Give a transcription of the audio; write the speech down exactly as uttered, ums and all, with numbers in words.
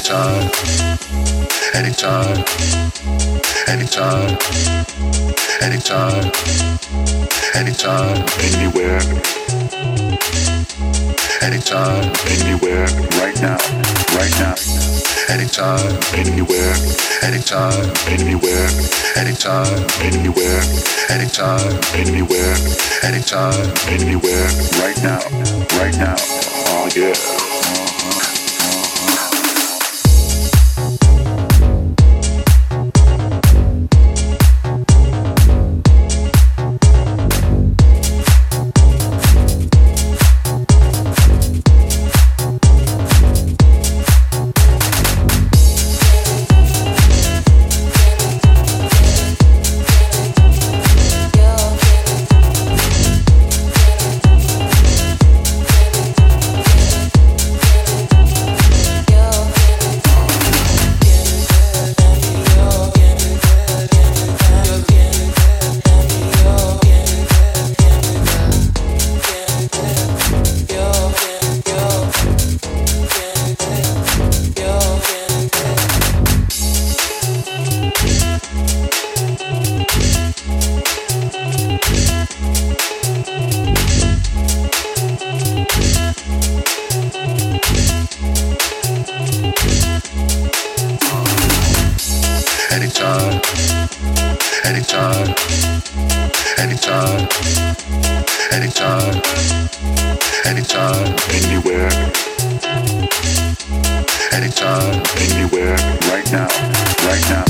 anytime, anytime, anytime, anytime, anytime, anywhere, anytime, anywhere, right now, right now, anytime, anywhere, anytime, anywhere, anytime, anywhere, anytime, anywhere, anytime, anywhere, right now, right now, oh yeah. Anytime, anytime, anytime, anytime, anytime, anywhere, anytime, anywhere, right now, right now.